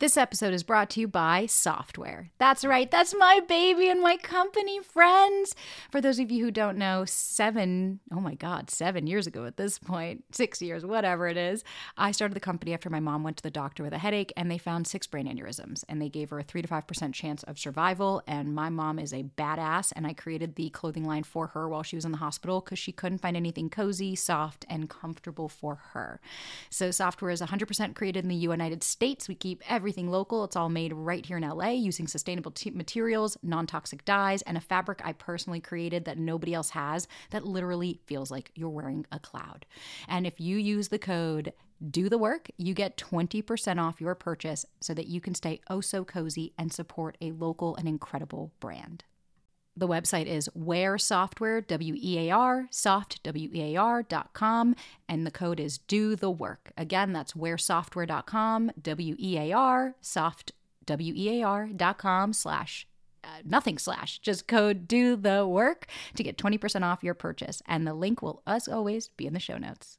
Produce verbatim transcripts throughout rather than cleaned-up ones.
This episode is brought to you by Softwear. That's right. That's my baby and my company, friends. For those of you who don't know, seven, oh my God, seven years ago at this point, six years, whatever it is, I started the company after my mom went to the doctor with a headache and they found six brain aneurysms and they gave her a three to five percent chance of survival. And my mom is a badass and I created the clothing line for her while she was in the hospital because she couldn't find anything cozy, soft, and comfortable for her. So Softwear is one hundred percent created in the United States. We keep every Everything local. It's all made right here in L A using sustainable t- materials, non-toxic dyes, and a fabric I personally created that nobody else has that literally feels like you're wearing a cloud. And if you use the code Do the Work, you get twenty percent off your purchase so that you can stay oh so cozy and support a local and incredible brand. The website is Wear Software, W E A R, soft, W E A R dot com, and the code is Do the Work. Again, that's wear software dot com, W E A R, soft, W E A R dot com, slash, uh, nothing slash, just code Do the Work to get twenty percent off your purchase. And the link will, as always, be in the show notes.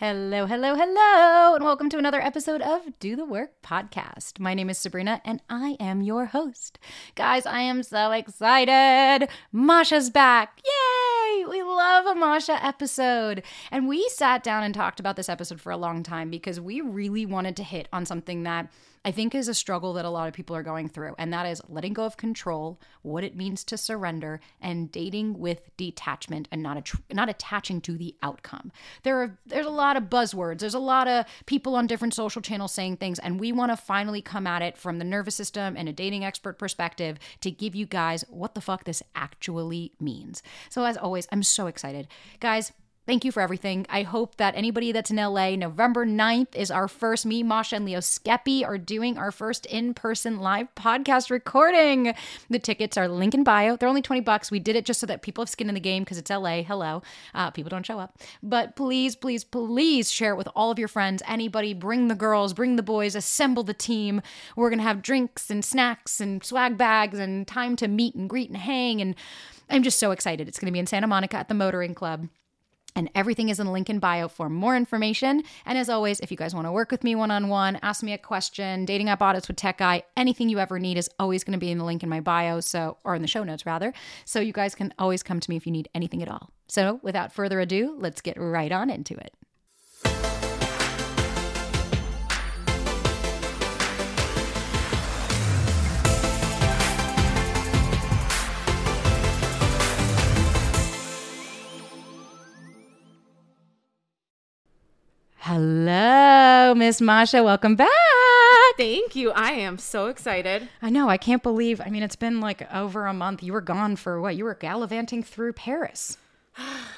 Hello, hello, hello, and welcome to another episode of Do the Work Podcast. My name is Sabrina, and I am your host. Guys, I am so excited. Masha's back. Yay! We love a Masha episode. And we sat down and talked about this episode for a long time because we really wanted to hit on something that I think is a struggle that a lot of people are going through, and that is letting go of control, what it means to surrender, and dating with detachment and not att- not attaching to the outcome. There are there's a lot of buzzwords. There's a lot of people on different social channels saying things, and we want to finally come at it from the nervous system and a dating expert perspective to give you guys what the fuck this actually means. So as always, I'm so excited. Guys, thank you for everything. I hope that anybody that's in L A, November ninth is our first. Me, Masha, and Leo Skepi are doing our first in-person live podcast recording. The tickets are link in bio. They're only twenty bucks. We did it just so that people have skin in the game because it's L A. Hello. Uh, people don't show up. But please, please, please share it with all of your friends. Anybody, bring the girls, bring the boys, assemble the team. We're going to have drinks and snacks and swag bags and time to meet and greet and hang. And I'm just so excited. It's going to be in Santa Monica at the Motoring Club. And everything is in the link in bio for more information. And as always, if you guys want to work with me one-on-one, ask me a question, dating app audits with Tech Guy, anything you ever need is always going to be in the link in my bio, so or in the show notes rather. So you guys can always come to me if you need anything at all. So without further ado, let's get right on into it. Hello, Miss Masha. Welcome back. Thank you. I am so excited. I know. I can't believe. I mean, it's been like over a month. You were gone for what? You were gallivanting through Paris.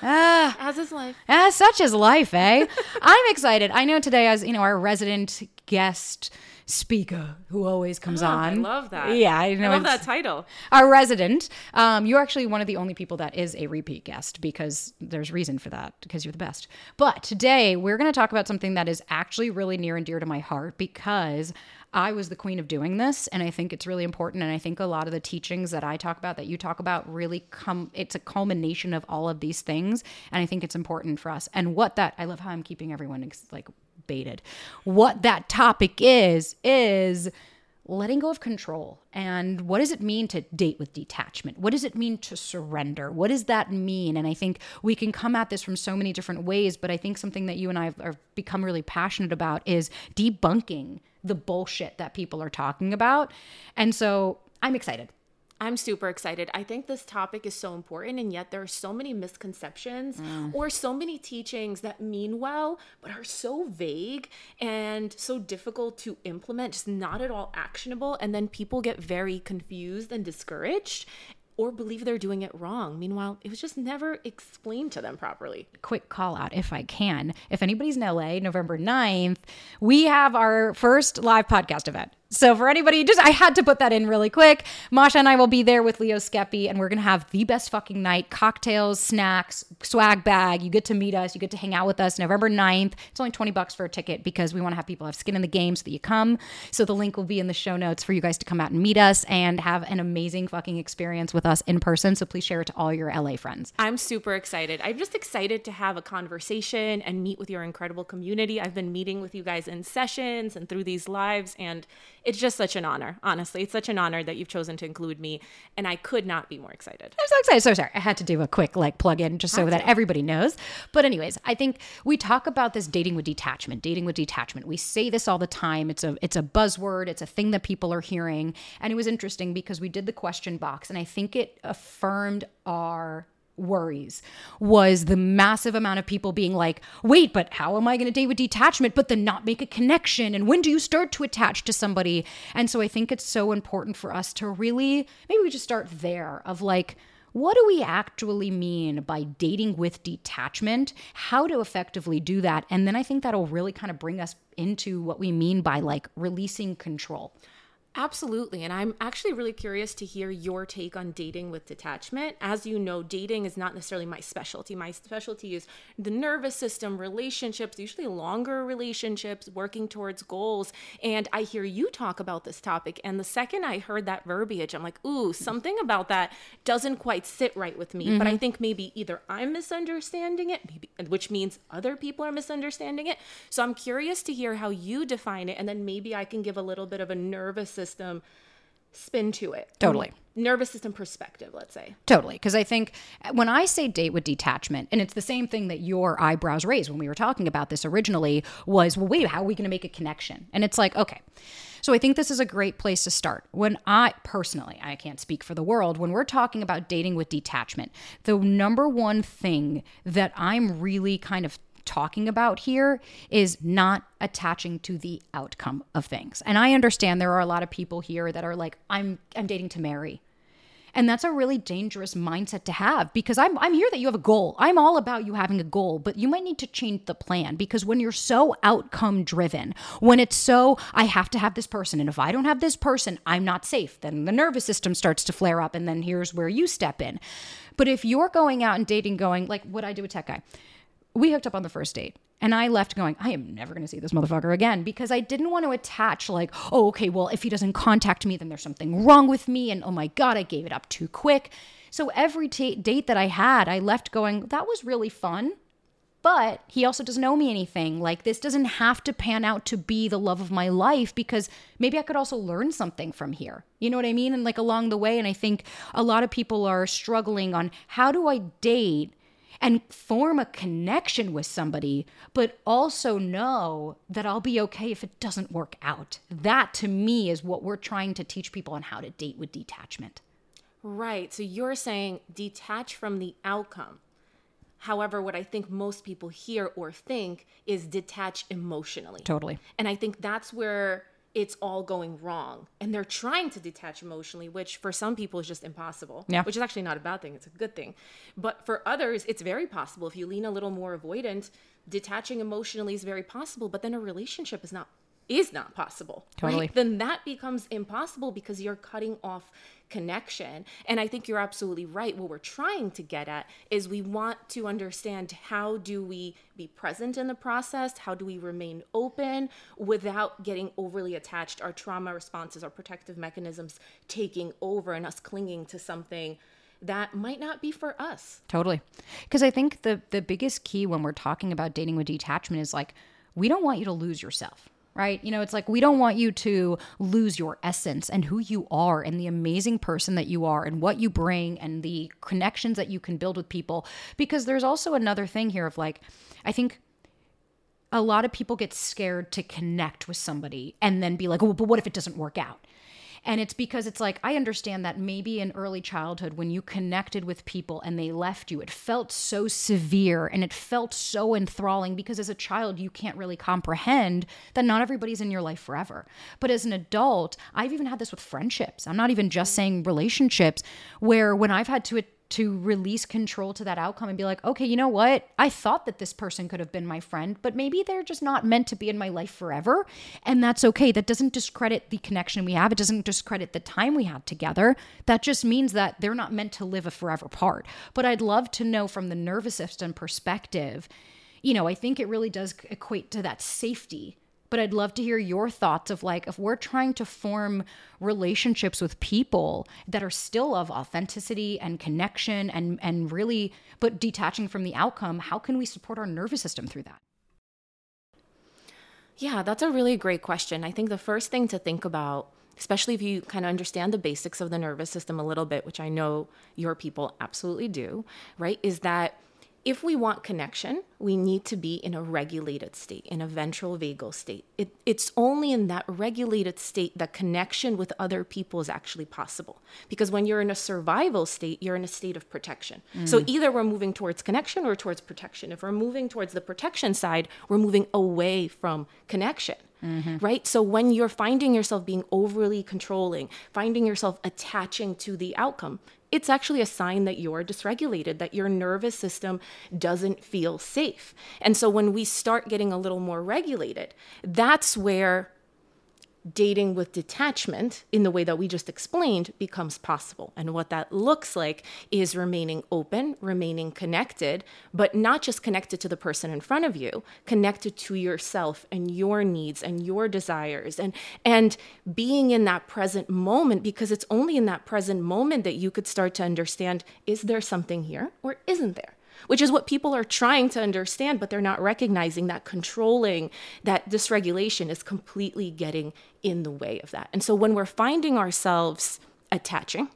Ah, as is life. As such is life, eh? I'm excited. I know today, as you know, our resident guest speaker who always comes oh, on. I love that. Yeah, I know. I love that title. Our resident. Um, you're actually one of the only people that is a repeat guest because there's reason for that because you're the best. But today we're going to talk about something that is actually really near and dear to my heart because I was the queen of doing this, and I think it's really important, and I think a lot of the teachings that I talk about, that you talk about, really come, it's a culmination of all of these things, and I think it's important for us. And what that, I love how I'm keeping everyone like baited. What that topic is, is letting go of control, and what does it mean to date with detachment? What does it mean to surrender? What does that mean? And I think we can come at this from so many different ways, but I think something that you and I have, have become really passionate about is debunking the bullshit that people are talking about. And so I'm excited. I'm super excited. I think this topic is so important, and yet there are so many misconceptions mm. or so many teachings that mean well, but are so vague and so difficult to implement, just not at all actionable. And then people get very confused and discouraged or believe they're doing it wrong. Meanwhile, it was just never explained to them properly. Quick call out if I can. If anybody's in L A, November ninth, we have our first live podcast event. So for anybody, just I had to put that in really quick. Masha and I will be there with Leo Skepi, and we're going to have the best fucking night. Cocktails, snacks, swag bag. You get to meet us. You get to hang out with us November ninth. It's only twenty bucks for a ticket because we want to have people have skin in the game so that you come. So the link will be in the show notes for you guys to come out and meet us and have an amazing fucking experience with us in person. So please share it to all your L A friends. I'm super excited. I'm just excited to have a conversation and meet with your incredible community. I've been meeting with you guys in sessions and through these lives, and it's just such an honor. Honestly, it's such an honor that you've chosen to include me, and I could not be more excited. I'm so excited. So sorry. I had to do a quick like plug in just so that everybody knows. But anyways, I think we talk about this dating with detachment, dating with detachment. We say this all the time. It's a it's a buzzword. It's a thing that people are hearing. And it was interesting because we did the question box, and I think it affirmed our worries was the massive amount of people being like, wait, but how am I going to date with detachment, but then not make a connection? And when do you start to attach to somebody? And so I think it's so important for us to really, maybe we just start there of like, what do we actually mean by dating with detachment? How to effectively do that? And then I think that'll really kind of bring us into what we mean by like releasing control. Absolutely. And I'm actually really curious to hear your take on dating with detachment. As you know, dating is not necessarily my specialty. My specialty is the nervous system, relationships, usually longer relationships, working towards goals. And I hear you talk about this topic. And the second I heard that verbiage, I'm like, ooh, something about that doesn't quite sit right with me. Mm-hmm. But I think maybe either I'm misunderstanding it, maybe, which means other people are misunderstanding it. So I'm curious to hear how you define it. And then maybe I can give a little bit of a nervous system spin to it. Totally. Nervous system perspective, let's say. Totally. Because I think when I say date with detachment, and it's the same thing that your eyebrows raised when we were talking about this originally, was, well, wait, how are we going to make a connection? And it's like, okay. So I think this is a great place to start. When I, personally, I can't speak for the world, when we're talking about dating with detachment, the number one thing that I'm really kind of talking about here is not attaching to the outcome of things. And I understand there are a lot of people here that are like, I'm I'm dating to marry. And that's a really dangerous mindset to have, because I'm I'm here that you have a goal. I'm all about you having a goal, but you might need to change the plan, because when you're so outcome driven, when it's so, I have to have this person, and if I don't have this person, I'm not safe, then the nervous system starts to flare up, and then here's where you step in. But if you're going out and dating going, like what I did with Tech Guy, we hooked up on the first date, and I left going, I am never going to see this motherfucker again, because I didn't want to attach like, oh, okay, well, if he doesn't contact me, then there's something wrong with me. And oh my God, I gave it up too quick. So every t- date that I had, I left going, that was really fun, but he also doesn't owe me anything. Like, this doesn't have to pan out to be the love of my life, because maybe I could also learn something from here. You know what I mean? And like along the way. And I think a lot of people are struggling on, how do I date and form a connection with somebody, but also know that I'll be okay if it doesn't work out? That, to me, is what we're trying to teach people on how to date with detachment. Right. So you're saying detach from the outcome. However, what I think most people hear or think is detach emotionally. Totally. And I think that's where it's all going wrong. And they're trying to detach emotionally, which for some people is just impossible, yeah. Which is actually not a bad thing. It's a good thing. But for others, it's very possible. If you lean a little more avoidant, detaching emotionally is very possible, but then a relationship is not is not possible. Totally. Right? Then that becomes impossible, because you're cutting off connection. And I think you're absolutely right. What we're trying to get at is, we want to understand, how do we be present in the process? How do we remain open without getting overly attached, our trauma responses, our protective mechanisms taking over, and us clinging to something that might not be for us? Totally. Because I think the the biggest key when we're talking about dating with detachment is like, we don't want you to lose yourself. Right? You know, it's like, we don't want you to lose your essence and who you are and the amazing person that you are and what you bring and the connections that you can build with people. Because there's also another thing here of like, I think a lot of people get scared to connect with somebody and then be like, oh, but what if it doesn't work out? And it's because it's like, I understand that maybe in early childhood, when you connected with people and they left you, it felt so severe and it felt so enthralling, because as a child, you can't really comprehend that not everybody's in your life forever. But as an adult, I've even had this with friendships. I'm not even just saying relationships, where when I've had to to release control to that outcome and be like, okay, you know what? I thought that this person could have been my friend, but maybe they're just not meant to be in my life forever. And that's okay. That doesn't discredit the connection we have. It doesn't discredit the time we had together. That just means that they're not meant to live a forever part. But I'd love to know from the nervous system perspective, you know, I think it really does equate to that safety. But I'd love to hear your thoughts of like, if we're trying to form relationships with people that are still of authenticity and connection and, and really, but detaching from the outcome, how can we support our nervous system through that? Yeah, that's a really great question. I think the first thing to think about, especially if you kind of understand the basics of the nervous system a little bit, which I know your people absolutely do, right, is that if we want connection, we need to be in a regulated state, in a ventral vagal state. It, it's only in that regulated state that connection with other people is actually possible. Because when you're in a survival state, you're in a state of protection. Mm. So either we're moving towards connection or towards protection. If we're moving towards the protection side, we're moving away from connection. Mm-hmm. Right? So when you're finding yourself being overly controlling, finding yourself attaching to the outcome, it's actually a sign that you're dysregulated, that your nervous system doesn't feel safe. And so when we start getting a little more regulated, that's where dating with detachment in the way that we just explained becomes possible. And what that looks like is remaining open, remaining connected, but not just connected to the person in front of you, connected to yourself and your needs and your desires, and and being in that present moment, because it's only in that present moment that you could start to understand, is there something here or isn't there? Which is what people are trying to understand, but they're not recognizing that controlling, that dysregulation is completely getting in the way of that. And so when we're finding ourselves attaching,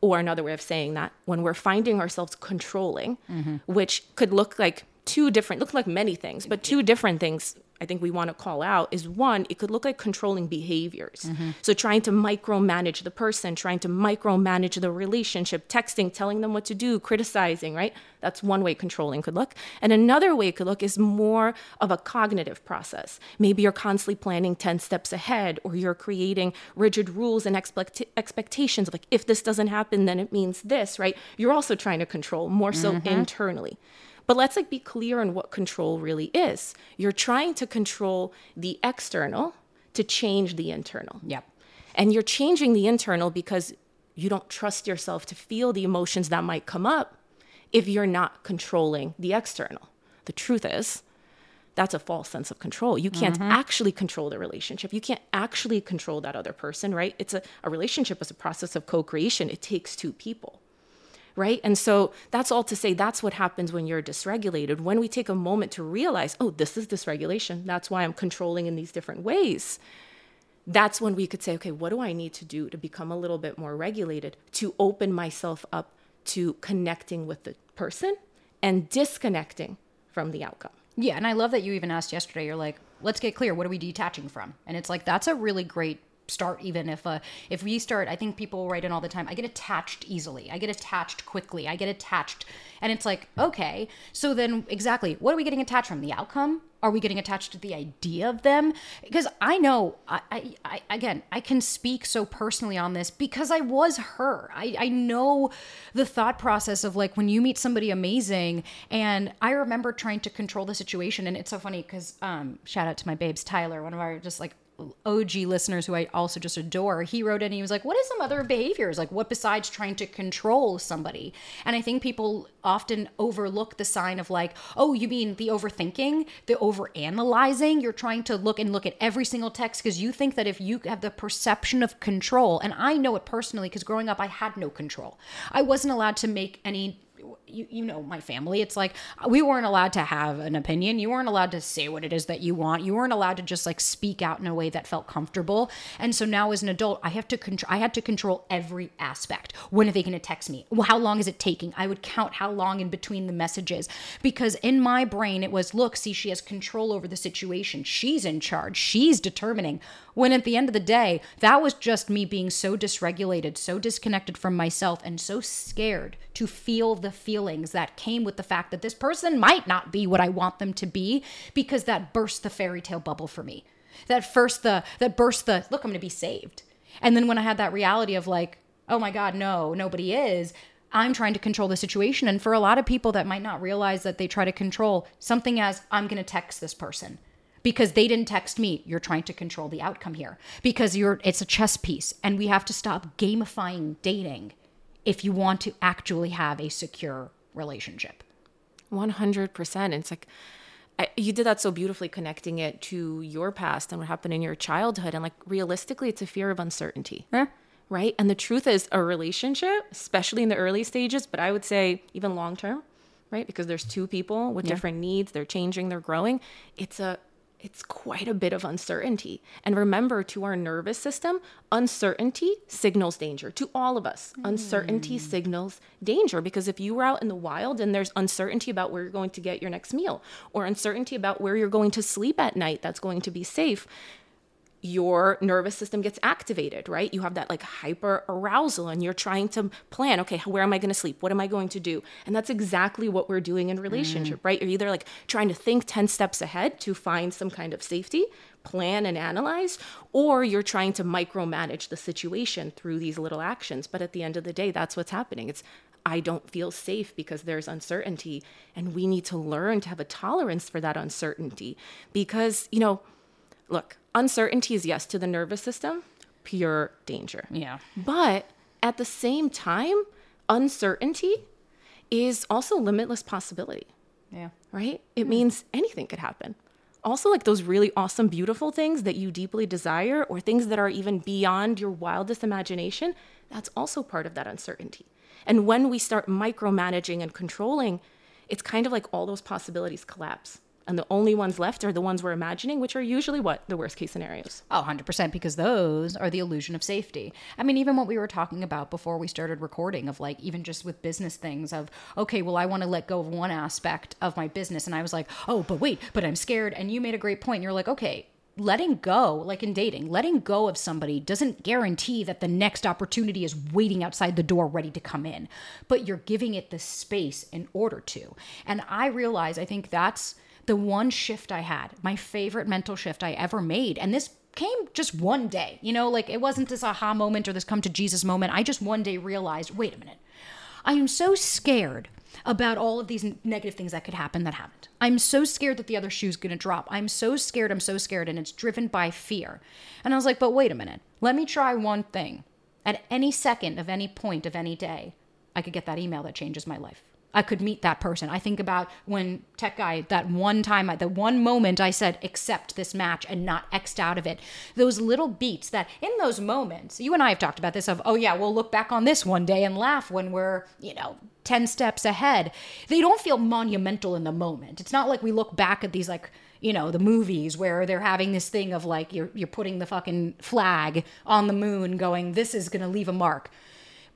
or another way of saying that, when we're finding ourselves controlling, mm-hmm. which could look like two different, look like many things, but two different things I think we want to call out is, one, it could look like controlling behaviors. Mm-hmm. So trying to micromanage the person, trying to micromanage the relationship, texting, telling them what to do, criticizing, right? That's one way controlling could look. And another way it could look is more of a cognitive process. Maybe you're constantly planning ten steps ahead, or you're creating rigid rules and expect- expectations of like, if this doesn't happen, then it means this, right? You're also trying to control more so mm-hmm. internally. But let's like be clear on what control really is. You're trying to control the external to change the internal. Yep. And you're changing the internal because you don't trust yourself to feel the emotions that might come up if you're not controlling the external. The truth is, that's a false sense of control. You can't mm-hmm. actually control the relationship. You can't actually control that other person, right? It's a, a relationship is a process of co-creation. It takes two people. Right? And so that's all to say, that's what happens when you're dysregulated. When we take a moment to realize, oh, this is dysregulation. That's why I'm controlling in these different ways. That's when we could say, okay, what do I need to do to become a little bit more regulated, to open myself up to connecting with the person and disconnecting from the outcome? Yeah. And I love that you even asked yesterday, you're like, let's get clear. What are we detaching from? And it's like, that's a really great start. Even if uh if we start, I think people write in all the time, I get attached easily, I get attached quickly, I get attached, and it's like, okay, so then exactly what are we getting attached from? The outcome? Are we getting attached to the idea of them? Because I know I, I, I again I can speak so personally on this because I was her. I, I know the thought process of like when you meet somebody amazing, and I remember trying to control the situation. And it's so funny because um shout out to my babes, Tyler, one of our just like O G listeners who I also just adore. He wrote in, he was like, what is some other behaviors? Like what besides trying to control somebody? And I think people often overlook the sign of like, oh, you mean the overthinking, the overanalyzing? You're trying to look and look at every single text because you think that if you have the perception of control, and I know it personally because growing up, I had no control. I wasn't allowed to make any You, you know, my family, it's like, we weren't allowed to have an opinion. You weren't allowed to say what it is that you want. You weren't allowed to just like speak out in a way that felt comfortable. And so now as an adult, I have to control, I had to control every aspect. When are they going to text me? Well, how long is it taking? I would count how long in between the messages, because in my brain it was, look, see, she has control over the situation. She's in charge. She's determining. When at the end of the day, that was just me being so dysregulated, so disconnected from myself, and so scared to feel the feelings that came with the fact that this person might not be what I want them to be, because that burst the fairy tale bubble for me. That first the, that burst the, look, I'm going to be saved. And then when I had that reality of like, oh my God, no, nobody is, I'm trying to control the situation. And for a lot of people that might not realize that they try to control something as, I'm going to text this person because they didn't text me. You're trying to control the outcome here because you're, it's a chess piece, and we have to stop gamifying dating if you want to actually have a secure relationship. one hundred percent. It's like, I, you did that so beautifully, connecting it to your past and what happened in your childhood. And like, realistically, it's a fear of uncertainty. Huh? Right? And the truth is, a relationship, especially in the early stages, but I would say even long term, right? Because there's two people with yeah. different needs, they're changing, they're growing. It's a it's quite a bit of uncertainty. And remember, to our nervous system, uncertainty signals danger to all of us. Mm. Uncertainty signals danger, because if you were out in the wild and there's uncertainty about where you're going to get your next meal, or uncertainty about where you're going to sleep at night that's going to be safe, your nervous system gets activated, right? You have that like hyper arousal and you're trying to plan, okay, where am I going to sleep? What am I going to do? And that's exactly what we're doing in relationship, mm. right? You're either like trying to think ten steps ahead to find some kind of safety, plan and analyze, or you're trying to micromanage the situation through these little actions. But at the end of the day, that's what's happening. It's, I don't feel safe because there's uncertainty, and we need to learn to have a tolerance for that uncertainty because, you know, look, uncertainty is, yes, to the nervous system, pure danger. Yeah. But at the same time, uncertainty is also limitless possibility. Yeah. Right? It mm. means anything could happen. Also, like those really awesome, beautiful things that you deeply desire, or things that are even beyond your wildest imagination, that's also part of that uncertainty. And when we start micromanaging and controlling, it's kind of like all those possibilities collapse. And the only ones left are the ones we're imagining, which are usually what? The worst case scenarios. Oh, one hundred percent, because those are the illusion of safety. I mean, even what we were talking about before we started recording of like, even just with business things of, okay, well, I want to let go of one aspect of my business. And I was like, oh, but wait, but I'm scared. And you made a great point. You're like, okay, letting go, like in dating, letting go of somebody doesn't guarantee that the next opportunity is waiting outside the door ready to come in, but you're giving it the space in order to. And I realize, I think that's the one shift I had, my favorite mental shift I ever made. And this came just one day, you know, like it wasn't this aha moment or this come to Jesus moment. I just one day realized, wait a minute, I am so scared about all of these negative things that could happen that happened. I'm so scared that the other shoe's going to drop. I'm so scared. I'm so scared. And it's driven by fear. And I was like, but wait a minute, let me try one thing. At any second of any point of any day, I could get that email that changes my life. I could meet that person. I think about when Tech Guy, that one time, the one moment I said, accept this match and not X'd out of it. Those little beats that in those moments, you and I have talked about this of, oh yeah, we'll look back on this one day and laugh when we're, you know, ten steps ahead. They don't feel monumental in the moment. It's not like we look back at these like, you know, the movies where they're having this thing of like, you're, you're putting the fucking flag on the moon going, this is going to leave a mark.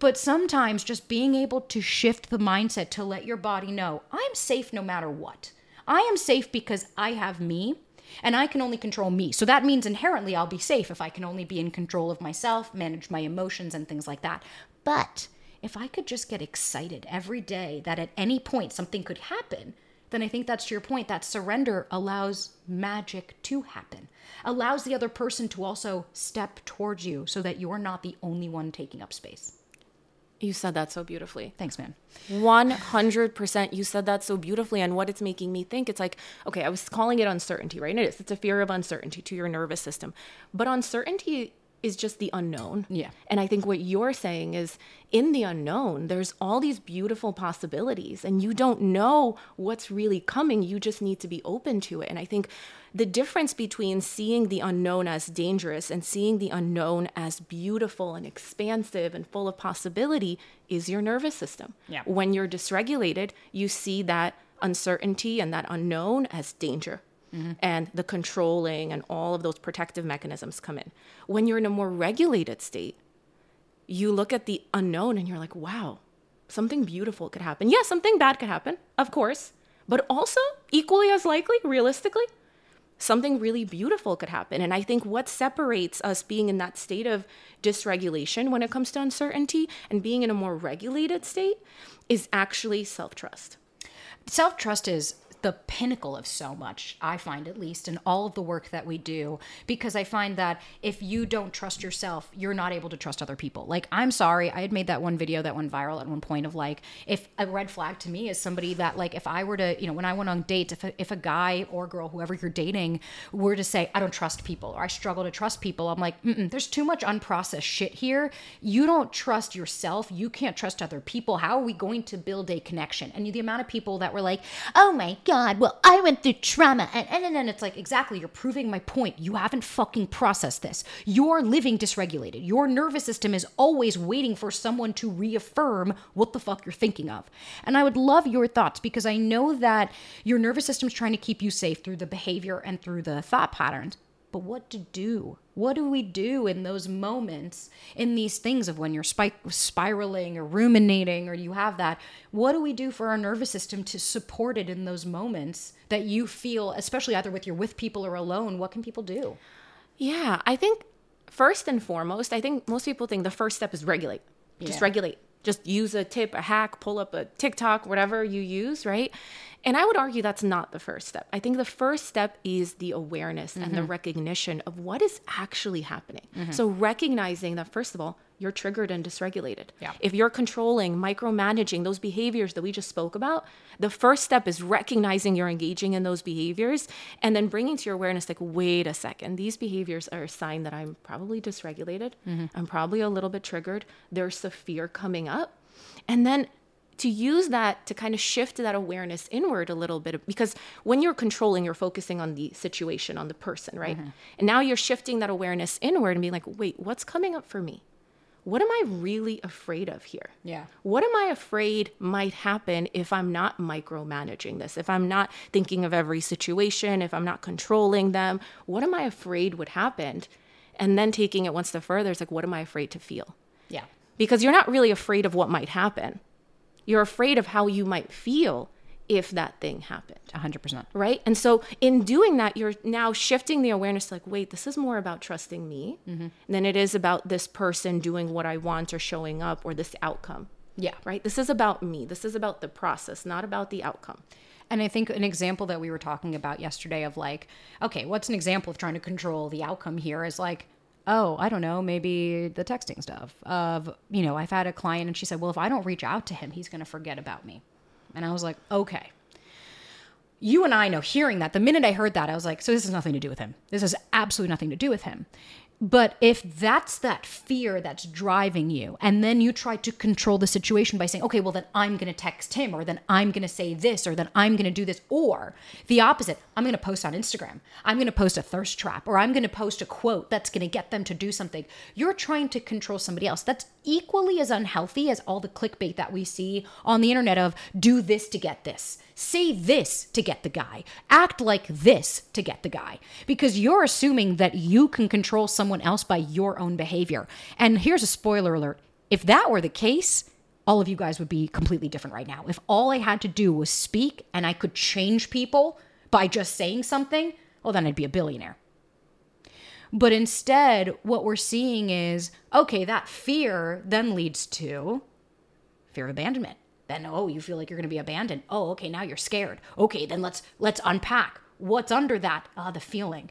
But sometimes just being able to shift the mindset to let your body know, I'm safe no matter what. I am safe because I have me and I can only control me. So that means inherently I'll be safe if I can only be in control of myself, manage my emotions and things like that. But if I could just get excited every day that at any point something could happen, then I think that's to your point, that surrender allows magic to happen, allows the other person to also step towards you so that you're not the only one taking up space. You said that so beautifully. Thanks, man. one hundred percent. You said that so beautifully. And what it's making me think, it's like, okay, I was calling it uncertainty, right? And it is. It's a fear of uncertainty to your nervous system. But uncertainty is just the unknown. Yeah. And I think what you're saying is, in the unknown, there's all these beautiful possibilities and you don't know what's really coming. You just need to be open to it. And I think the difference between seeing the unknown as dangerous and seeing the unknown as beautiful and expansive and full of possibility is your nervous system. Yeah. When you're dysregulated, you see that uncertainty and that unknown as danger. Mm-hmm. And the controlling and all of those protective mechanisms come in. When you're in a more regulated state, you look at the unknown and you're like, wow, something beautiful could happen. Yeah, something bad could happen, of course. But also, equally as likely, realistically, something really beautiful could happen. And I think what separates us being in that state of dysregulation when it comes to uncertainty and being in a more regulated state is actually self-trust. Self-trust is the pinnacle of so much, I find at least, in all of the work that we do, because I find that if you don't trust yourself, you're not able to trust other people. Like, I'm sorry, I had made that one video that went viral at one point of like, if a red flag to me is somebody that like, if I were to, you know, when I went on dates, if a, if a guy or girl, whoever you're dating, were to say, I don't trust people, or I struggle to trust people, I'm like, mm-mm, there's too much unprocessed shit here. You don't trust yourself. You can't trust other people. How are we going to build a connection? And the amount of people that were like, oh my God, well, I went through trauma. And, and, and, and it's like, exactly, you're proving my point. You haven't fucking processed this. You're living dysregulated. Your nervous system is always waiting for someone to reaffirm what the fuck you're thinking of. And I would love your thoughts, because I know that your nervous system is trying to keep you safe through the behavior and through the thought patterns. But what to do? What do we do in those moments, in these things of when you're spir- spiraling or ruminating, or you have that? What do we do for our nervous system to support it in those moments that you feel, especially either with you're with people or alone? What can people do? Yeah, I think first and foremost, I think most people think the first step is regulate. Yeah. Just regulate. Just use a tip, a hack, pull up a TikTok, whatever you use, right? And I would argue that's not the first step. I think the first step is the awareness mm-hmm. and the recognition of what is actually happening. Mm-hmm. So recognizing that, first of all, you're triggered and dysregulated. Yeah. If you're controlling, micromanaging those behaviors that we just spoke about, the first step is recognizing you're engaging in those behaviors and then bringing to your awareness, like, wait a second, these behaviors are a sign that I'm probably dysregulated. Mm-hmm. I'm probably a little bit triggered. There's a fear coming up. And then to use that to kind of shift that awareness inward a little bit, because when you're controlling, you're focusing on the situation, on the person, right? Mm-hmm. And now you're shifting that awareness inward and being like, wait, what's coming up for me? What am I really afraid of here? Yeah. What am I afraid might happen if I'm not micromanaging this? If I'm not thinking of every situation, if I'm not controlling them, what am I afraid would happen? And then taking it one step further, it's like, what am I afraid to feel? Yeah. Because you're not really afraid of what might happen. You're afraid of how you might feel if that thing happened. one hundred percent. Right? And so in doing that, you're now shifting the awareness to like, wait, this is more about trusting me mm-hmm. than it is about this person doing what I want or showing up or this outcome. Yeah. Right? This is about me. This is about the process, not about the outcome. And I think an example that we were talking about yesterday of like, okay, what's an example of trying to control the outcome here is like, oh, I don't know, maybe the texting stuff of, you know, I've had a client and she said, well, if I don't reach out to him, he's going to forget about me. And I was like, okay. You and I know, hearing that, the minute I heard that, I was like, so this has nothing to do with him. This has absolutely nothing to do with him. But if that's that fear that's driving you, and then you try to control the situation by saying, okay, well, then I'm going to text him, or then I'm going to say this, or then I'm going to do this, or the opposite, I'm going to post on Instagram, I'm going to post a thirst trap, or I'm going to post a quote that's going to get them to do something. You're trying to control somebody else. That's equally as unhealthy as all the clickbait that we see on the internet of do this to get this, say this to get the guy, act like this to get the guy, because you're assuming that you can control someone someone else by your own behavior. And here's a spoiler alert. If that were the case, all of you guys would be completely different right now. If all I had to do was speak and I could change people by just saying something, well, then I'd be a billionaire. But instead, what we're seeing is, okay, that fear then leads to fear of abandonment. Then, oh, you feel like you're going to be abandoned. Oh, okay, now you're scared. Okay, then let's let's unpack. What's under that? Ah, the feeling.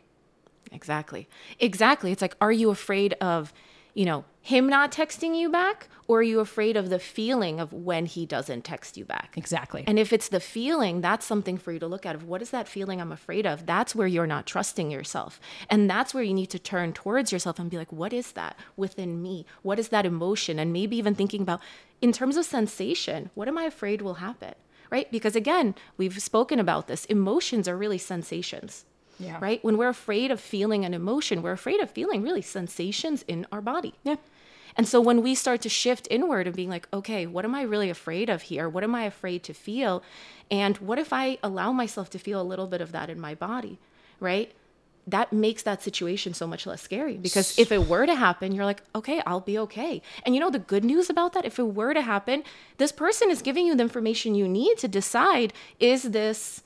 Exactly. Exactly. It's like, are you afraid of, you know, him not texting you back? Or are you afraid of the feeling of when he doesn't text you back? Exactly. And if it's the feeling, that's something for you to look at of what is that feeling I'm afraid of? That's where you're not trusting yourself. And that's where you need to turn towards yourself and be like, what is that within me? What is that emotion? And maybe even thinking about, in terms of sensation, what am I afraid will happen? Right? Because again, we've spoken about this. Emotions are really sensations. Yeah. Right? When we're afraid of feeling an emotion, we're afraid of feeling really sensations in our body. Yeah. And so when we start to shift inward and being like, okay, what am I really afraid of here? What am I afraid to feel? And what if I allow myself to feel a little bit of that in my body? Right? That makes that situation so much less scary, because if it were to happen, you're like, okay, I'll be okay. And you know, the good news about that, if it were to happen, this person is giving you the information you need to decide, is this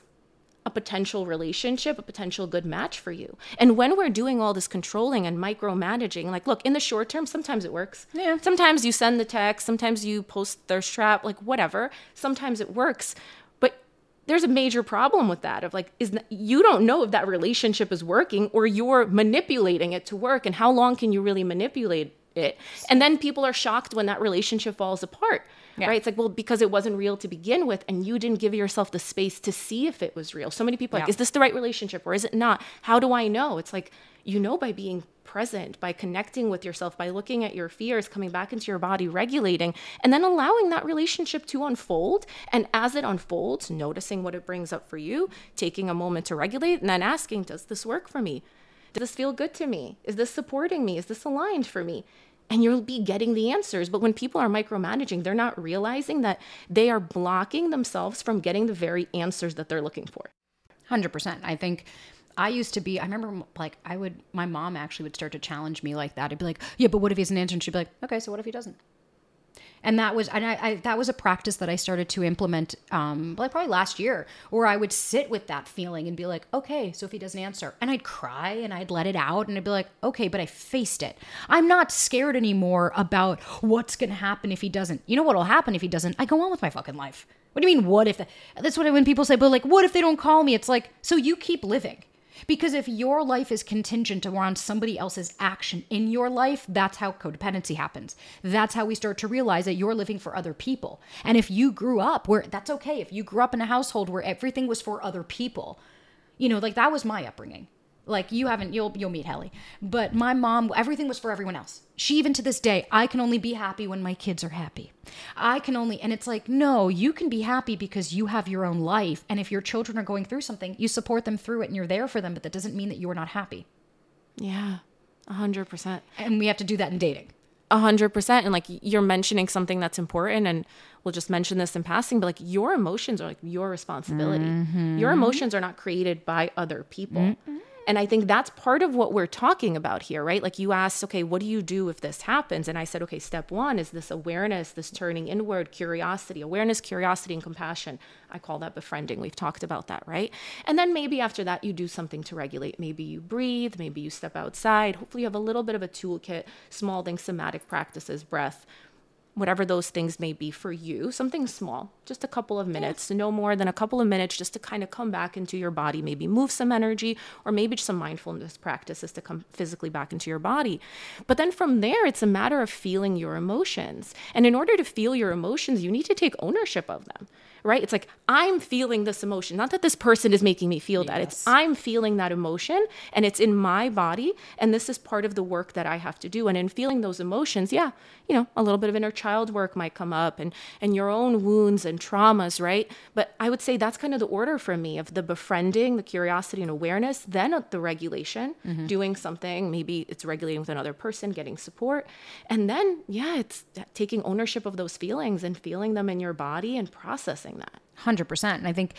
a potential relationship, a potential good match for you? And when we're doing all this controlling and micromanaging, like, look, in the short term, sometimes it works. Yeah. Sometimes you send the text, sometimes you post thirst trap, like whatever. Sometimes it works. But there's a major problem with that of like, is that, you don't know if that relationship is working or you're manipulating it to work, and how long can you really manipulate it? And then people are shocked when that relationship falls apart, yeah. right? It's like, well, because it wasn't real to begin with and you didn't give yourself the space to see if it was real. So many people are yeah. like, is this the right relationship or is it not? How do I know? It's like, you know, by being present, by connecting with yourself, by looking at your fears, coming back into your body, regulating, and then allowing that relationship to unfold. And as it unfolds, noticing what it brings up for you, taking a moment to regulate, and then asking, does this work for me? Does this feel good to me? Is this supporting me? Is this aligned for me? And you'll be getting the answers. But when people are micromanaging, they're not realizing that they are blocking themselves from getting the very answers that they're looking for. one hundred percent. I think I used to be, I remember like I would, my mom actually would start to challenge me like that. I'd be like, yeah, but what if he doesn't answer? And she'd be like, okay, so what if he doesn't? And that was, and I, I that was a practice that I started to implement um, like probably last year, where I would sit with that feeling and be like, okay, so if he doesn't answer, and I'd cry and I'd let it out and I'd be like, okay, but I faced it. I'm not scared anymore about what's going to happen if he doesn't. You know what will happen if he doesn't? I go on with my fucking life. What do you mean? What if the, that's what I, when people say, but like, what if they don't call me? It's like, so you keep living. Because if your life is contingent around somebody else's action in your life, that's how codependency happens. That's how we start to realize that you're living for other people. And if you grew up where that's okay, if you grew up in a household where everything was for other people, you know, like that was my upbringing. Like you haven't, you'll you'll meet Helly. But my mom, everything was for everyone else. She even to this day, I can only be happy when my kids are happy. I can only, and it's like, no, you can be happy because you have your own life. And if your children are going through something, you support them through it and you're there for them. But that doesn't mean that you're not happy. Yeah, one hundred percent. And we have to do that in dating. one hundred percent. And like you're mentioning something that's important, and we'll just mention this in passing, but like your emotions are like your responsibility. Mm-hmm. Your emotions are not created by other people. Mm-hmm. And I think that's part of what we're talking about here, right? Like you asked, okay, what do you do if this happens? And I said, okay, step one is this awareness, this turning inward, curiosity, awareness, curiosity, and compassion. I call that befriending. We've talked about that, right? And then maybe after that, you do something to regulate. Maybe you breathe, maybe you step outside. Hopefully you have a little bit of a toolkit, small things, somatic practices, breath, whatever those things may be for you, something small, just a couple of minutes, yeah. no more than a couple of minutes, just to kind of come back into your body, maybe move some energy, or maybe some mindfulness practices to come physically back into your body. But then from there, it's a matter of feeling your emotions. And in order to feel your emotions, you need to take ownership of them, right? It's like, I'm feeling this emotion, not that this person is making me feel yes. that. It's I'm feeling that emotion and it's in my body. And this is part of the work that I have to do. And in feeling those emotions, yeah, you know, a little bit of inner child work might come up, and, and your own wounds and traumas, right? But I would say that's kind of the order for me of the befriending, the curiosity and awareness, then the regulation, mm-hmm. doing something, maybe it's regulating with another person, getting support. And then, yeah, it's taking ownership of those feelings and feeling them in your body and processing that. one hundred percent. And I think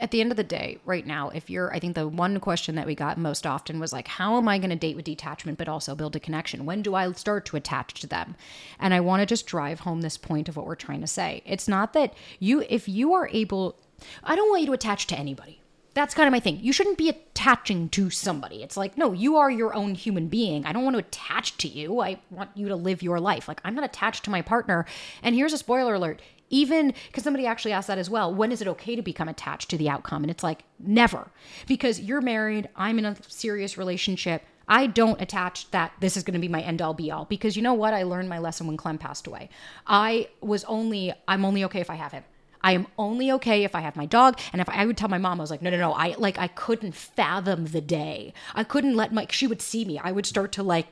at the end of the day, right now, if you're, I think the one question that we got most often was like, how am I going to date with detachment, but also build a connection? When do I start to attach to them? And I want to just drive home this point of what we're trying to say. It's not that you, if you are able, I don't want you to attach to anybody. That's kind of my thing. You shouldn't be attaching to somebody. It's like, no, you are your own human being. I don't want to attach to you. I want you to live your life. Like I'm not attached to my partner. And here's a spoiler alert. Even because somebody actually asked that as well, when is it okay to become attached to the outcome? And it's like, never, because you're married. I'm in a serious relationship. I don't attach that this is going to be my end all be all, because you know what? I learned my lesson when Clem passed away. I was only, I'm only okay if I have him. I am only okay if I have my dog. And if I, I would tell my mom, I was like, no, no, no. I like, I couldn't fathom the day. I couldn't let my, she would see me. I would start to like,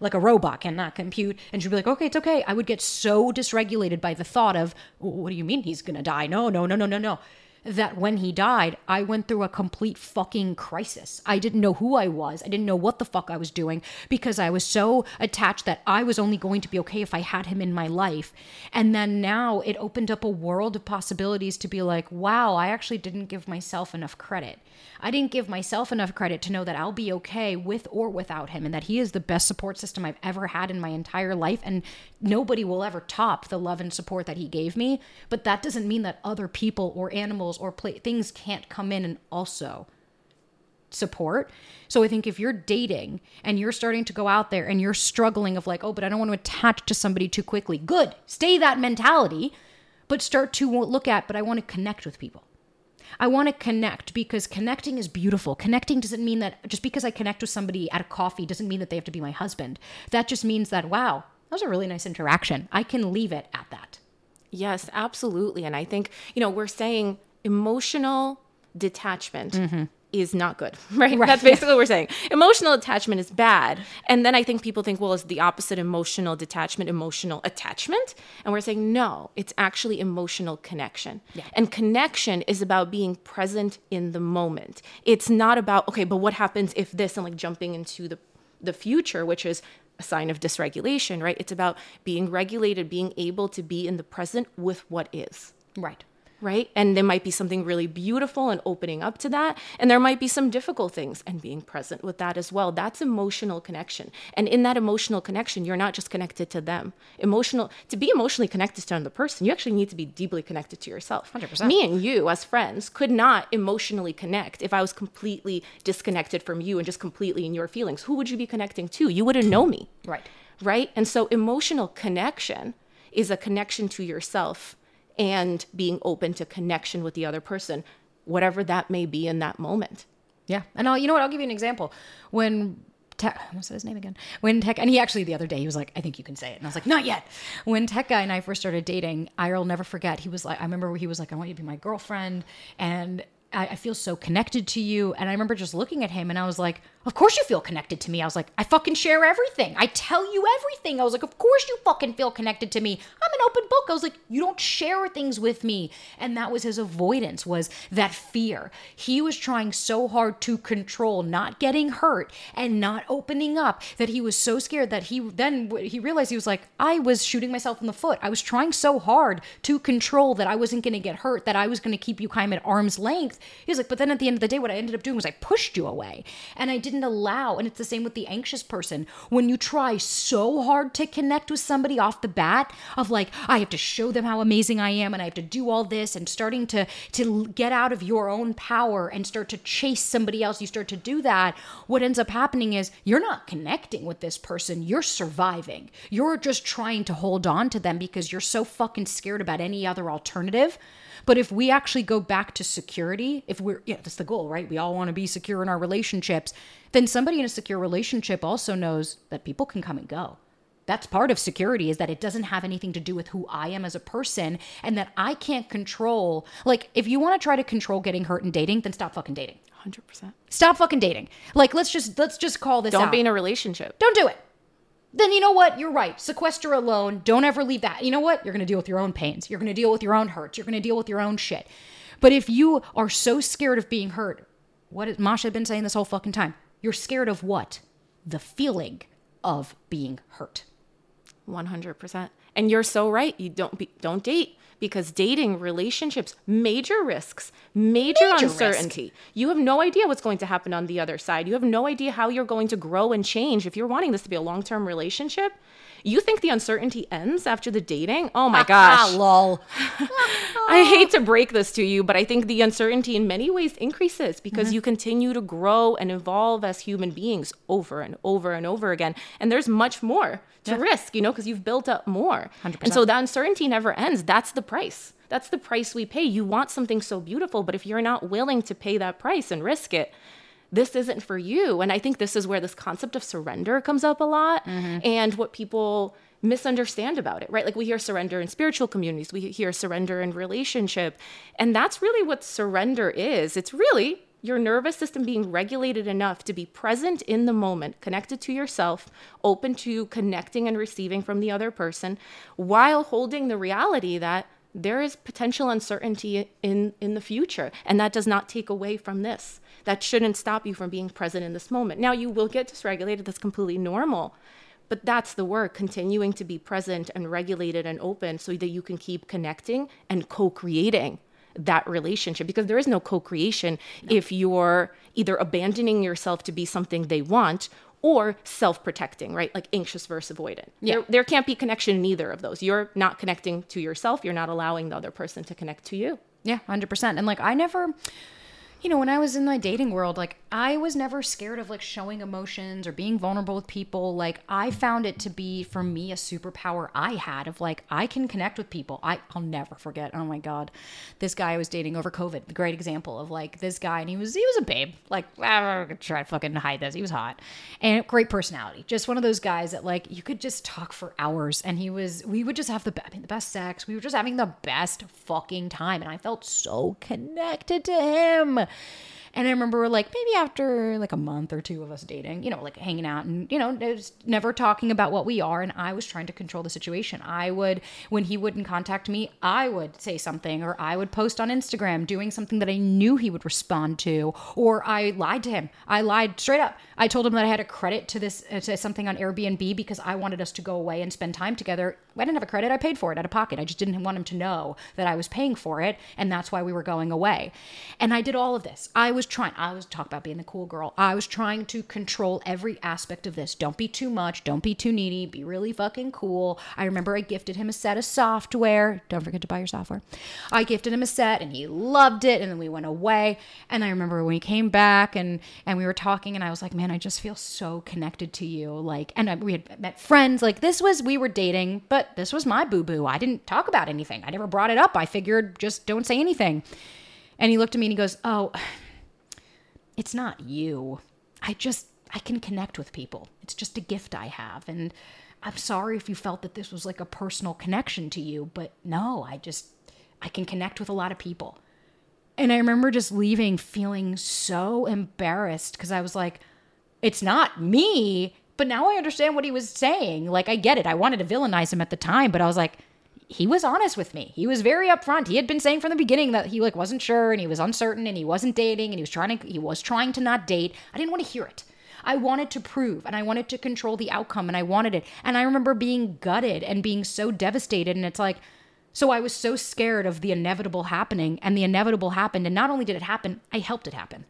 like a robot cannot compute. And she'd be like, okay, it's okay. I would get so dysregulated by the thought of, what do you mean he's going to die? No, no, no, no, no, no. That when he died, I went through a complete fucking crisis. I didn't know who I was. I didn't know what the fuck I was doing, because I was so attached that I was only going to be okay if I had him in my life. And then now it opened up a world of possibilities to be like, wow, I actually didn't give myself enough credit. I didn't give myself enough credit to know that I'll be okay with or without him, and that he is the best support system I've ever had in my entire life. And nobody will ever top the love and support that he gave me. But that doesn't mean that other people or animals or play, things can't come in and also support. So I think if you're dating and you're starting to go out there and you're struggling of like, oh, but I don't want to attach to somebody too quickly. Good. Stay that mentality, but start to look at, but I want to connect with people. I want to connect, because connecting is beautiful. Connecting doesn't mean that just because I connect with somebody at a coffee doesn't mean that they have to be my husband. That just means that, wow, that was a really nice interaction. I can leave it at that. Yes, absolutely. And I think, you know, we're saying emotional detachment mm-hmm. is not good, right? right. That's basically yeah. what we're saying. Emotional attachment is bad. And then I think people think, well, it's the opposite, emotional detachment, emotional attachment. And we're saying, no, it's actually emotional connection. Yeah. And connection is about being present in the moment. It's not about, okay, but what happens if this, and like jumping into the the future, which is a sign of dysregulation, right? It's about being regulated, being able to be in the present with what is. Right. Right? And there might be something really beautiful and opening up to that. And there might be some difficult things and being present with that as well. That's emotional connection. And in that emotional connection, you're not just connected to them. Emotional, to be emotionally connected to another person, you actually need to be deeply connected to yourself. one hundred percent. Me and you as friends could not emotionally connect if I was completely disconnected from you and just completely in your feelings. Who would you be connecting to? You wouldn't know me. Right. Right? And so emotional connection is a connection to yourself and being open to connection with the other person, whatever that may be in that moment. Yeah. And I'll, you know what? I'll give you an example. When Tech, I almost said his name again. When Tech, and he actually the other day, he was like, I think you can say it. And I was like, not yet. When Tech Guy and I first started dating, I'll never forget. He was like, I remember he was like, I want you to be my girlfriend. And I, I feel so connected to you. And I remember just looking at him and I was like, of course you feel connected to me. I was like, I fucking share everything. I tell you everything. I was like, of course you fucking feel connected to me. I'm an open book. I was like, you don't share things with me. And that was his avoidance, was that fear. He was trying so hard to control not getting hurt and not opening up, that he was so scared that he then he realized he was like, I was shooting myself in the foot. I was trying so hard to control that I wasn't going to get hurt, that I was going to keep you kind of at arm's length. He was like, but then at the end of the day, what I ended up doing was I pushed you away and I did Didn't allow. And it's the same with the anxious person. When you try so hard to connect with somebody off the bat, of like, I have to show them how amazing I am and I have to do all this, and starting to to get out of your own power and start to chase somebody else, you start to do that, what ends up happening is you're not connecting with this person, you're surviving. You're just trying to hold on to them because you're so fucking scared about any other alternative. But if we actually go back to security, if we're, yeah, that's the goal, right? We all want to be secure in our relationships. Then somebody in a secure relationship also knows that people can come and go. That's part of security, is that it doesn't have anything to do with who I am as a person, and that I can't control. Like, if you want to try to control getting hurt in dating, then stop fucking dating. one hundred percent. Stop fucking dating. Like, let's just, let's just call this out. Don't be in a relationship. Don't do it. Then you know what? You're right. Sequester alone. Don't ever leave that. You know what? You're going to deal with your own pains. You're going to deal with your own hurts. You're going to deal with your own shit. But if you are so scared of being hurt, what has Masha been saying this whole fucking time? You're scared of what? The feeling of being hurt. one hundred percent. And you're so right. You don't be, don't date, because dating, relationships, major risks, major, major uncertainty. Risk. You have no idea what's going to happen on the other side. You have no idea how you're going to grow and change. If you're wanting this to be a long-term relationship, you think the uncertainty ends after the dating? Oh my gosh. Lol. I hate to break this to you, but I think the uncertainty in many ways increases, because mm-hmm. you continue to grow and evolve as human beings over and over and over again. And there's much more to yeah. risk, you know, because you've built up more. one hundred percent. And so the uncertainty never ends. That's the price. That's the price we pay. You want something so beautiful, but if you're not willing to pay that price and risk it, this isn't for you. And I think this is where this concept of surrender comes up a lot, mm-hmm. and what people misunderstand about it, right? Like, we hear surrender in spiritual communities, we hear surrender in relationship. And that's really what surrender is. It's really your nervous system being regulated enough to be present in the moment, connected to yourself, open to connecting and receiving from the other person, while holding the reality that there is potential uncertainty in, in the future. And that does not take away from this. That shouldn't stop you from being present in this moment. Now, you will get dysregulated. That's completely normal. But that's the work, continuing to be present and regulated and open so that you can keep connecting and co-creating that relationship. Because there is no co-creation no. if you're either abandoning yourself to be something they want, or self-protecting, right? Like anxious versus avoidant. Yeah. There, there can't be connection in either of those. You're not connecting to yourself. You're not allowing the other person to connect to you. Yeah, one hundred percent. And like, I never... you know, when I was in my dating world, like I was never scared of like showing emotions or being vulnerable with people. Like I found it to be, for me, a superpower I had of like, I can connect with people. I, I'll never forget. Oh my God. This guy I was dating over COVID, the great example of like this guy. And he was, he was a babe. Like, I'm gonna try to fucking hide this. He was hot and great personality. Just one of those guys that like, you could just talk for hours. And he was, we would just have the, I mean, the best sex. We were just having the best fucking time. And I felt so connected to him. And I remember like maybe after like a month or two of us dating, you know, like hanging out and, you know, just never talking about what we are. And I was trying to control the situation. I would, when he wouldn't contact me, I would say something, or I would post on Instagram doing something that I knew he would respond to, or I lied to him. I lied straight up. I told him that I had a credit to this, to something on Airbnb because I wanted us to go away and spend time together. I didn't have a credit. I paid for it out of pocket. I just didn't want him to know that I was paying for it. And that's why we were going away. And I did all of this. I was Was trying, I was talking about being the cool girl. I was trying to control every aspect of this. Don't be too much. Don't be too needy. Be really fucking cool. I remember I gifted him a set of software. Don't forget to buy your software. I gifted him a set and he loved it. And then we went away. And I remember when he came back and, and we were talking and I was like, man, I just feel so connected to you. Like, and I, we had met friends. Like this was, we were dating, but this was my boo-boo. I didn't talk about anything. I never brought it up. I figured just don't say anything. And he looked at me and he goes, oh, it's not you. I just, I can connect with people. It's just a gift I have. And I'm sorry if you felt that this was like a personal connection to you, but no, I just, I can connect with a lot of people. And I remember just leaving feeling so embarrassed because I was like, it's not me. But now I understand what he was saying. Like, I get it. I wanted to villainize him at the time, but I was like, he was honest with me. He was very upfront. He had been saying from the beginning that he like wasn't sure and he was uncertain and he wasn't dating and he was trying to, he was trying to not date. I didn't want to hear it. I wanted to prove and I wanted to control the outcome and I wanted it. And I remember being gutted and being so devastated. And it's like, so I was so scared of the inevitable happening, and the inevitable happened. And not only did it happen, I helped it happen.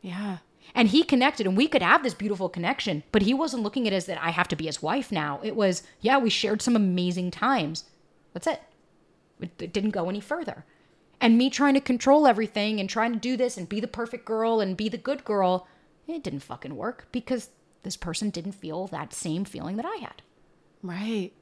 Yeah. And he connected and we could have this beautiful connection, but he wasn't looking at it as that I have to be his wife now. It was, yeah, we shared some amazing times. That's it. It didn't go any further. And me trying to control everything and trying to do this and be the perfect girl and be the good girl, it didn't fucking work because this person didn't feel that same feeling that I had. Right.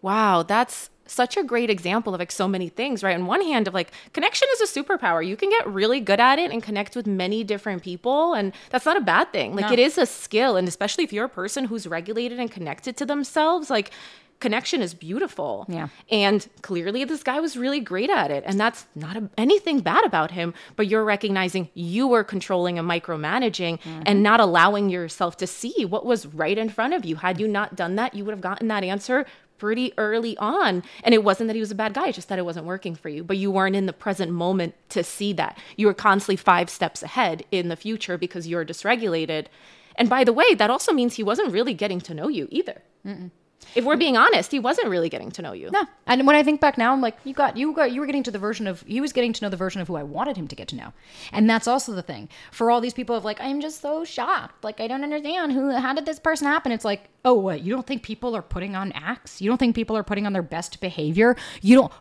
Wow. That's such a great example of like so many things, right? On one hand of like connection is a superpower. You can get really good at it and connect with many different people. And that's not a bad thing. Like no. It is a skill. And especially if you're a person who's regulated and connected to themselves, like connection is beautiful. Yeah. And clearly this guy was really great at it. And that's not a, anything bad about him, but you're recognizing you were controlling and micromanaging mm-hmm. and not allowing yourself to see what was right in front of you. Had you not done that, you would have gotten that answer pretty early on. And it wasn't that he was a bad guy, it's just that it wasn't working for you. But you weren't in the present moment to see that. You were constantly five steps ahead in the future because you're dysregulated. And by the way, that also means he wasn't really getting to know you either. Mm-mm. If we're being honest, he wasn't really getting to know you. No. And when I think back now, I'm like, you got, you got, you were getting to the version of, he was getting to know the version of who I wanted him to get to know. And that's also the thing for all these people of like, I'm just so shocked. Like, I don't understand who, how did this person happen? It's like, oh, what? You don't think people are putting on acts? You don't think people are putting on their best behavior? You don't.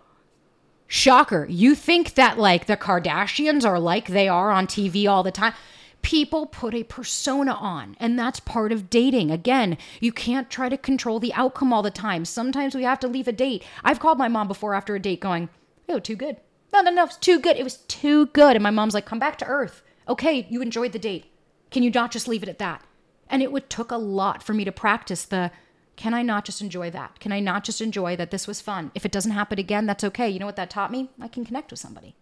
Shocker. You think that like the Kardashians are like they are on T V all the time. People put a persona on, and that's part of dating. Again, you can't try to control the outcome all the time. Sometimes we have to leave a date. I've called my mom before after a date going, oh, too good. No, no, no, it's too good. It was too good. And my mom's like, come back to earth. Okay, you enjoyed the date. Can you not just leave it at that? And it would took a lot for me to practice the, can I not just enjoy that? Can I not just enjoy that this was fun? If it doesn't happen again, that's okay. You know what that taught me? I can connect with somebody.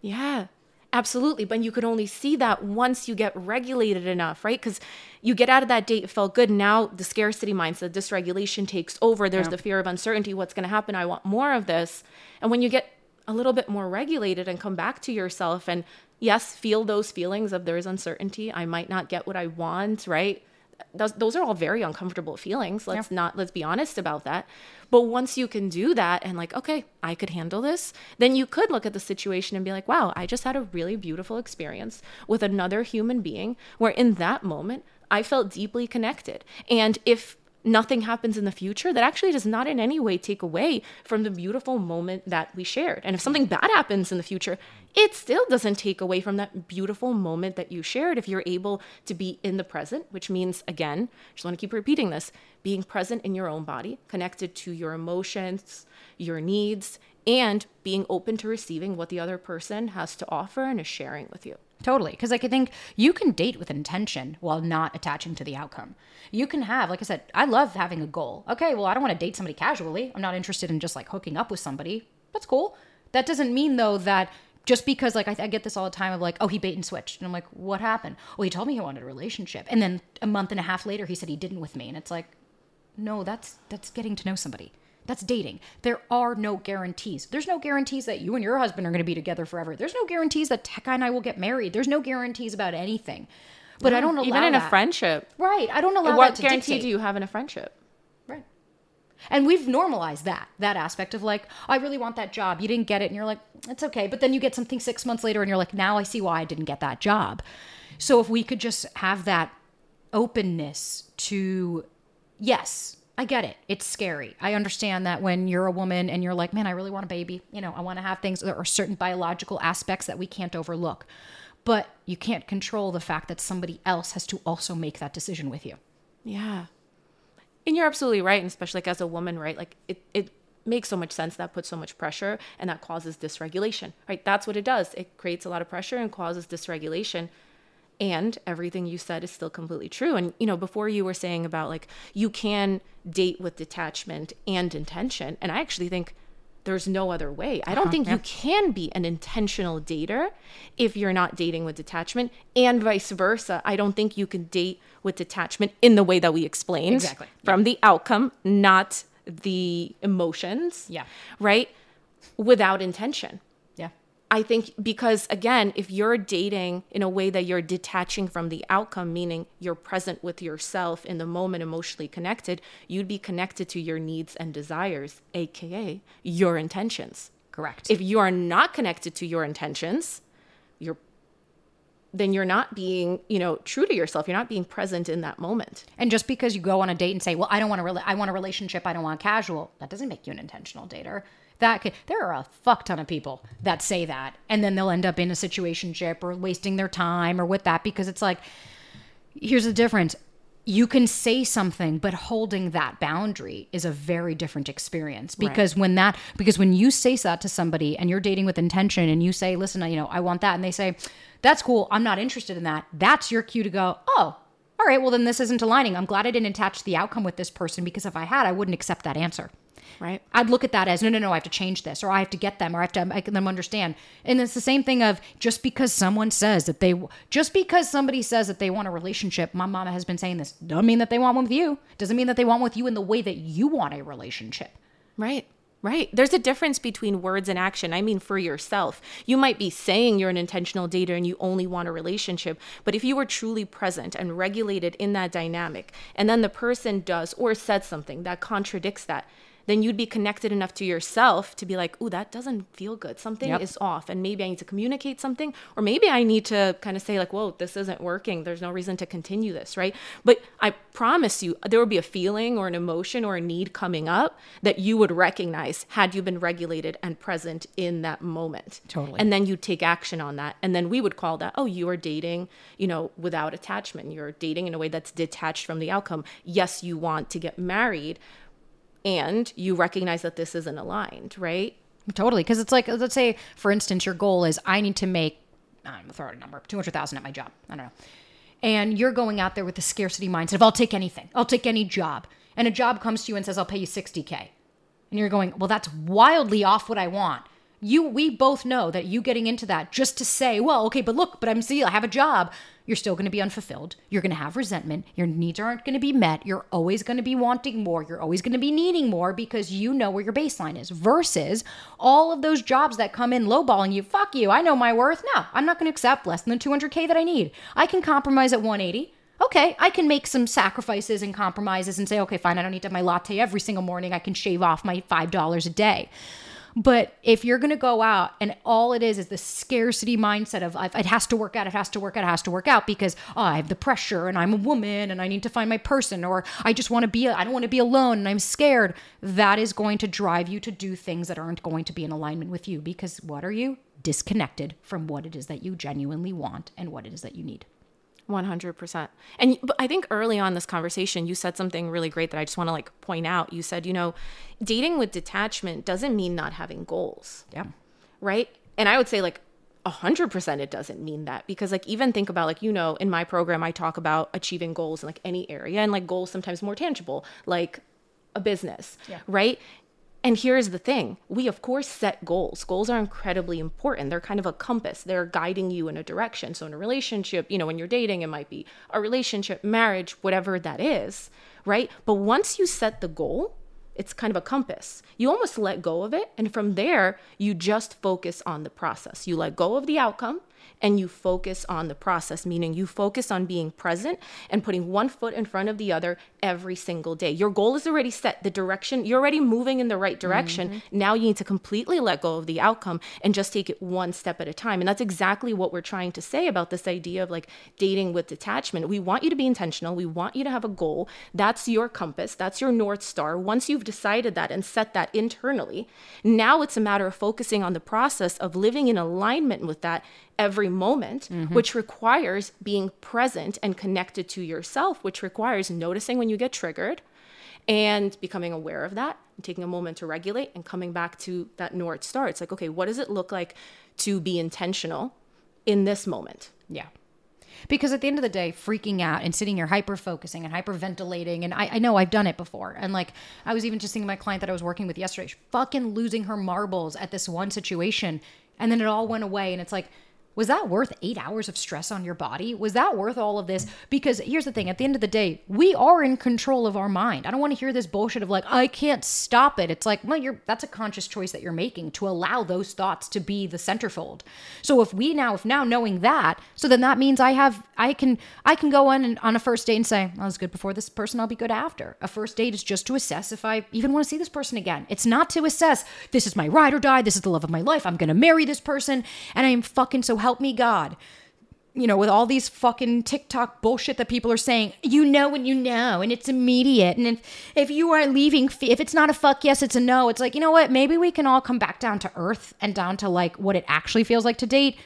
Yeah. Absolutely. But you could only see that once you get regulated enough, right? Because you get out of that date, it felt good. Now the scarcity mindset, dysregulation takes over. There's yeah. the fear of uncertainty. What's going to happen? I want more of this. And when you get a little bit more regulated and come back to yourself and yes, feel those feelings of there's uncertainty. I might not get what I want, right? Those, those are all very uncomfortable feelings. Let's yeah. not, let's be honest about that. But once you can do that and like, okay, I could handle this, then you could look at the situation and be like, wow, I just had a really beautiful experience with another human being where in that moment I felt deeply connected. And if nothing happens in the future, that actually does not in any way take away from the beautiful moment that we shared. And if something bad happens in the future, it still doesn't take away from that beautiful moment that you shared if you're able to be in the present, which means, again, just want to keep repeating this, being present in your own body, connected to your emotions, your needs, and being open to receiving what the other person has to offer and is sharing with you. Totally. Because like, I think you can date with intention while not attaching to the outcome. You can have, like I said, I love having a goal. Okay, well, I don't want to date somebody casually. I'm not interested in just like hooking up with somebody. That's cool. That doesn't mean, though, that just because like I, I get this all the time of like, oh, he bait and switched. And I'm like, what happened? Well, he told me he wanted a relationship. And then a month and a half later, he said he didn't with me. And it's like, no, that's that's getting to know somebody. That's dating. There are no guarantees. There's no guarantees that you and your husband are going to be together forever. There's no guarantees that Tech Guy and I will get married. There's no guarantees about anything. But yeah, I don't allow even in that. A friendship. Right. I don't allow what that to guarantee dictate. Do you have in a friendship? Right. And we've normalized that, that aspect of like, I really want that job. You didn't get it. And you're like, it's okay. But then you get something six months later and you're like, now I see why I didn't get that job. So if we could just have that openness to, yes, I get it. It's scary. I understand that when you're a woman and you're like, man, I really want a baby. You know, I want to have things. There are certain biological aspects that we can't overlook. But you can't control the fact that somebody else has to also make that decision with you. Yeah. And you're absolutely right. And especially like as a woman, right? Like it, it makes so much sense. That puts so much pressure and that causes dysregulation, right? That's what it does. It creates a lot of pressure and causes dysregulation. And everything you said is still completely true. And, you know, before you were saying about like, you can date with detachment and intention. And I actually think there's no other way. I don't uh-huh, think yeah. you can be an intentional dater if you're not dating with detachment, and vice versa. I don't think you can date with detachment in the way that we explained. Exactly. From yeah. the outcome, not the emotions. Yeah. Right? Without intention. I think because, again, if you're dating in a way that you're detaching from the outcome, meaning you're present with yourself in the moment, emotionally connected, you'd be connected to your needs and desires, A K A your intentions. Correct. If you are not connected to your intentions, you're then you're not being, you know, true to yourself. You're not being present in that moment. And just because you go on a date and say, well, I don't want a rela- I want a relationship. I don't want casual. That doesn't make you an intentional dater. That could, there are a fuck ton of people that say that, and then they'll end up in a situationship or wasting their time or with that, because it's like, here's the difference. You can say something, but holding that boundary is a very different experience, because right. when that, because when you say that to somebody and you're dating with intention and you say, listen, you know, I want that. And they say, that's cool. I'm not interested in that. That's your cue to go, oh, all right, well then this isn't aligning. I'm glad I didn't attach the outcome with this person, because if I had, I wouldn't accept that answer. Right. I'd look at that as, no, no, no, I have to change this, or I have to get them, or I have to make them understand. And it's the same thing of just because someone says that they, just because somebody says that they want a relationship, my mama has been saying this, doesn't mean that they want one with you. Doesn't mean that they want one with you in the way that you want a relationship. Right. Right. There's a difference between words and action. I mean, for yourself, you might be saying you're an intentional dater and you only want a relationship. But if you were truly present and regulated in that dynamic, and then the person does or says something that contradicts that, then you'd be connected enough to yourself to be like, ooh, that doesn't feel good. Something yep. is off. And maybe I need to communicate something, or maybe I need to kind of say like, whoa, this isn't working. There's no reason to continue this, right? But I promise you, there would be a feeling or an emotion or a need coming up that you would recognize had you been regulated and present in that moment. Totally. And then you take action on that. And then we would call that, oh, you are dating, you know, without attachment. You're dating in a way that's detached from the outcome. Yes, you want to get married, and you recognize that this isn't aligned, right? Totally. Because it's like, let's say, for instance, your goal is, I need to make, I'm going to throw out a number, two hundred thousand at my job. I don't know. And you're going out there with the scarcity mindset of, I'll take anything. I'll take any job. And a job comes to you and says, I'll pay you sixty K. And you're going, well, that's wildly off what I want. You, we both know that you getting into that just to say, well, okay, but look, but I'm still, I have a job. You're still going to be unfulfilled. You're going to have resentment. Your needs aren't going to be met. You're always going to be wanting more. You're always going to be needing more, because you know where your baseline is, versus all of those jobs that come in lowballing you. Fuck you. I know my worth. No, I'm not going to accept less than the two hundred K that I need. I can compromise at one eighty. Okay, I can make some sacrifices and compromises and say, okay, fine, I don't need to have my latte every single morning. I can shave off my five dollars a day. But if you're going to go out and all it is is the scarcity mindset of it has to work out, it has to work out, it has to work out because oh, I have the pressure and I'm a woman and I need to find my person or I just want to be, I don't want to be alone and I'm scared. That is going to drive you to do things that aren't going to be in alignment with you because what are you? Disconnected from what it is that you genuinely want and what it is that you need. one hundred percent. And I think early on this conversation, you said something really great that I just want to like point out. You said, you know, dating with detachment doesn't mean not having goals. Yeah. Right. And I would say like one hundred percent it doesn't mean that because like even think about like, you know, in my program, I talk about achieving goals in like any area and like goals sometimes more tangible, like a business. Yeah. Right. And here's the thing. We, of course, set goals. Goals are incredibly important. They're kind of a compass. They're guiding you in a direction. So in a relationship, you know, when you're dating, it might be a relationship, marriage, whatever that is, right? But once you set the goal, it's kind of a compass. You almost let go of it. And from there, you just focus on the process. You let go of the outcome and you focus on the process, meaning you focus on being present and putting one foot in front of the other every single day. Your goal is already set. The direction, you're already moving in the right direction. Mm-hmm. Now you need to completely let go of the outcome and just take it one step at a time. And that's exactly what we're trying to say about this idea of like dating with detachment. We want you to be intentional. We want you to have a goal. That's your compass. That's your North Star. Once you've decided that and set that internally, now it's a matter of focusing on the process of living in alignment with that every moment, mm-hmm. which requires being present and connected to yourself, which requires noticing when you get triggered and becoming aware of that and taking a moment to regulate and coming back to that North Star. It's like, okay, what does it look like to be intentional in this moment? Yeah. Because at the end of the day, freaking out and sitting here hyper-focusing and hyperventilating, and I, I know I've done it before. And like, I was even just seeing my client that I was working with yesterday, fucking losing her marbles at this one situation. And then it all went away. And it's like, was that worth eight hours of stress on your body? Was that worth all of this? Because here's the thing, at the end of the day, we are in control of our mind. I don't want to hear this bullshit of like, I can't stop it. It's like, well, you're, that's a conscious choice that you're making to allow those thoughts to be the centerfold. So if we now, if now knowing that, so then that means I have, I can, I can go on and, on a first date and say, I was good before this person, I'll be good after. A first date is just to assess if I even want to see this person again. It's not to assess, this is my ride or die. This is the love of my life. I'm going to marry this person. And I am fucking so happy. Help me God, you know, with all these fucking TikTok bullshit that people are saying, you know, when you know, and it's immediate. And if, if you are leaving, if it's not a fuck yes, it's a no. It's like, you know what, maybe we can all come back down to earth and down to like what it actually feels like to date.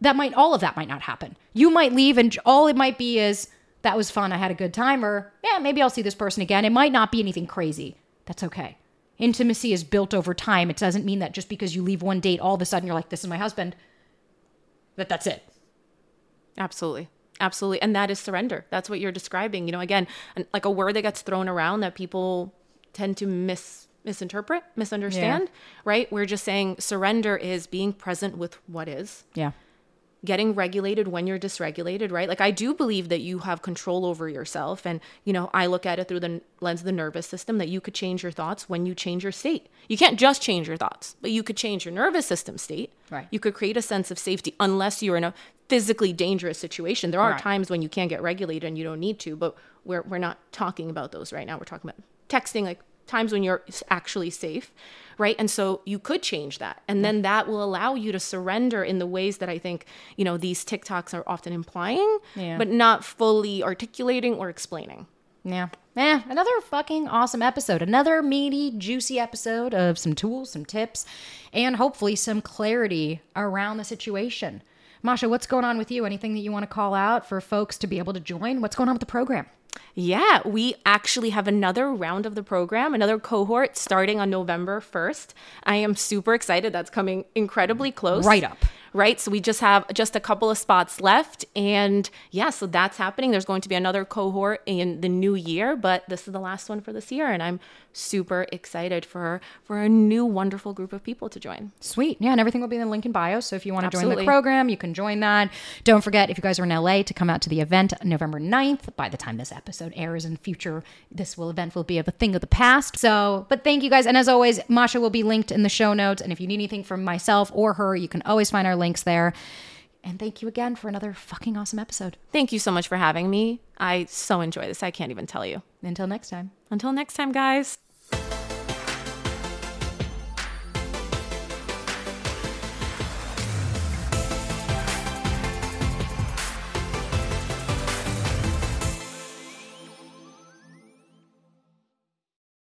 That might, all of that might not happen. You might leave and all it might be is that was fun. I had a good time or yeah, maybe I'll see this person again. It might not be anything crazy. That's okay. Intimacy is built over time. It doesn't mean that just because you leave one date, all of a sudden you're like, this is my husband. That that's it. Absolutely. Absolutely. And that is surrender. That's what you're describing. You know, again, like a word that gets thrown around that people tend to mis misinterpret, misunderstand, yeah. right? We're just saying surrender is being present with what is. Yeah. Getting regulated when you're dysregulated, right? Like I do believe that you have control over yourself. And, you know, I look at it through the lens of the nervous system that you could change your thoughts when you change your state. You can't just change your thoughts, but you could change your nervous system state. Right. You could create a sense of safety unless you're in a physically dangerous situation. There are right. times when you can't get regulated and you don't need to, but we're we're not talking about those right now. We're talking about texting, like times when you're actually safe, right? And so you could change that. And then that will allow you to surrender in the ways that I think, you know, these TikToks are often implying, yeah. but not fully articulating or explaining. Yeah. Eh, another fucking awesome episode. Another meaty, juicy episode of some tools, some tips, and hopefully some clarity around the situation. Masha, what's going on with you? Anything that you want to call out for folks to be able to join? What's going on with the program? Yeah, we actually have another round of the program, another cohort starting on November first. I am super excited. That's coming incredibly close. Right up. Right. So we just have just a couple of spots left. And yeah, so that's happening. There's going to be another cohort in the new year, but this is the last one for this year. And I'm super excited for for a new wonderful group of people to join. Sweet. Yeah. And everything will be in the link in bio. So if you want to Absolutely. Join the program, you can join that. Don't forget, if you guys are in L A, to come out to the event November ninth. By the time this episode airs in future, this will event will be a thing of the past. So, but thank you guys. And as always, Masha will be linked in the show notes. And if you need anything from myself or her, you can always find our link. Links there. And thank you again for another fucking awesome episode. Thank you so much for having me. I so enjoy this. I can't even tell you. Until next time. Until next time, guys.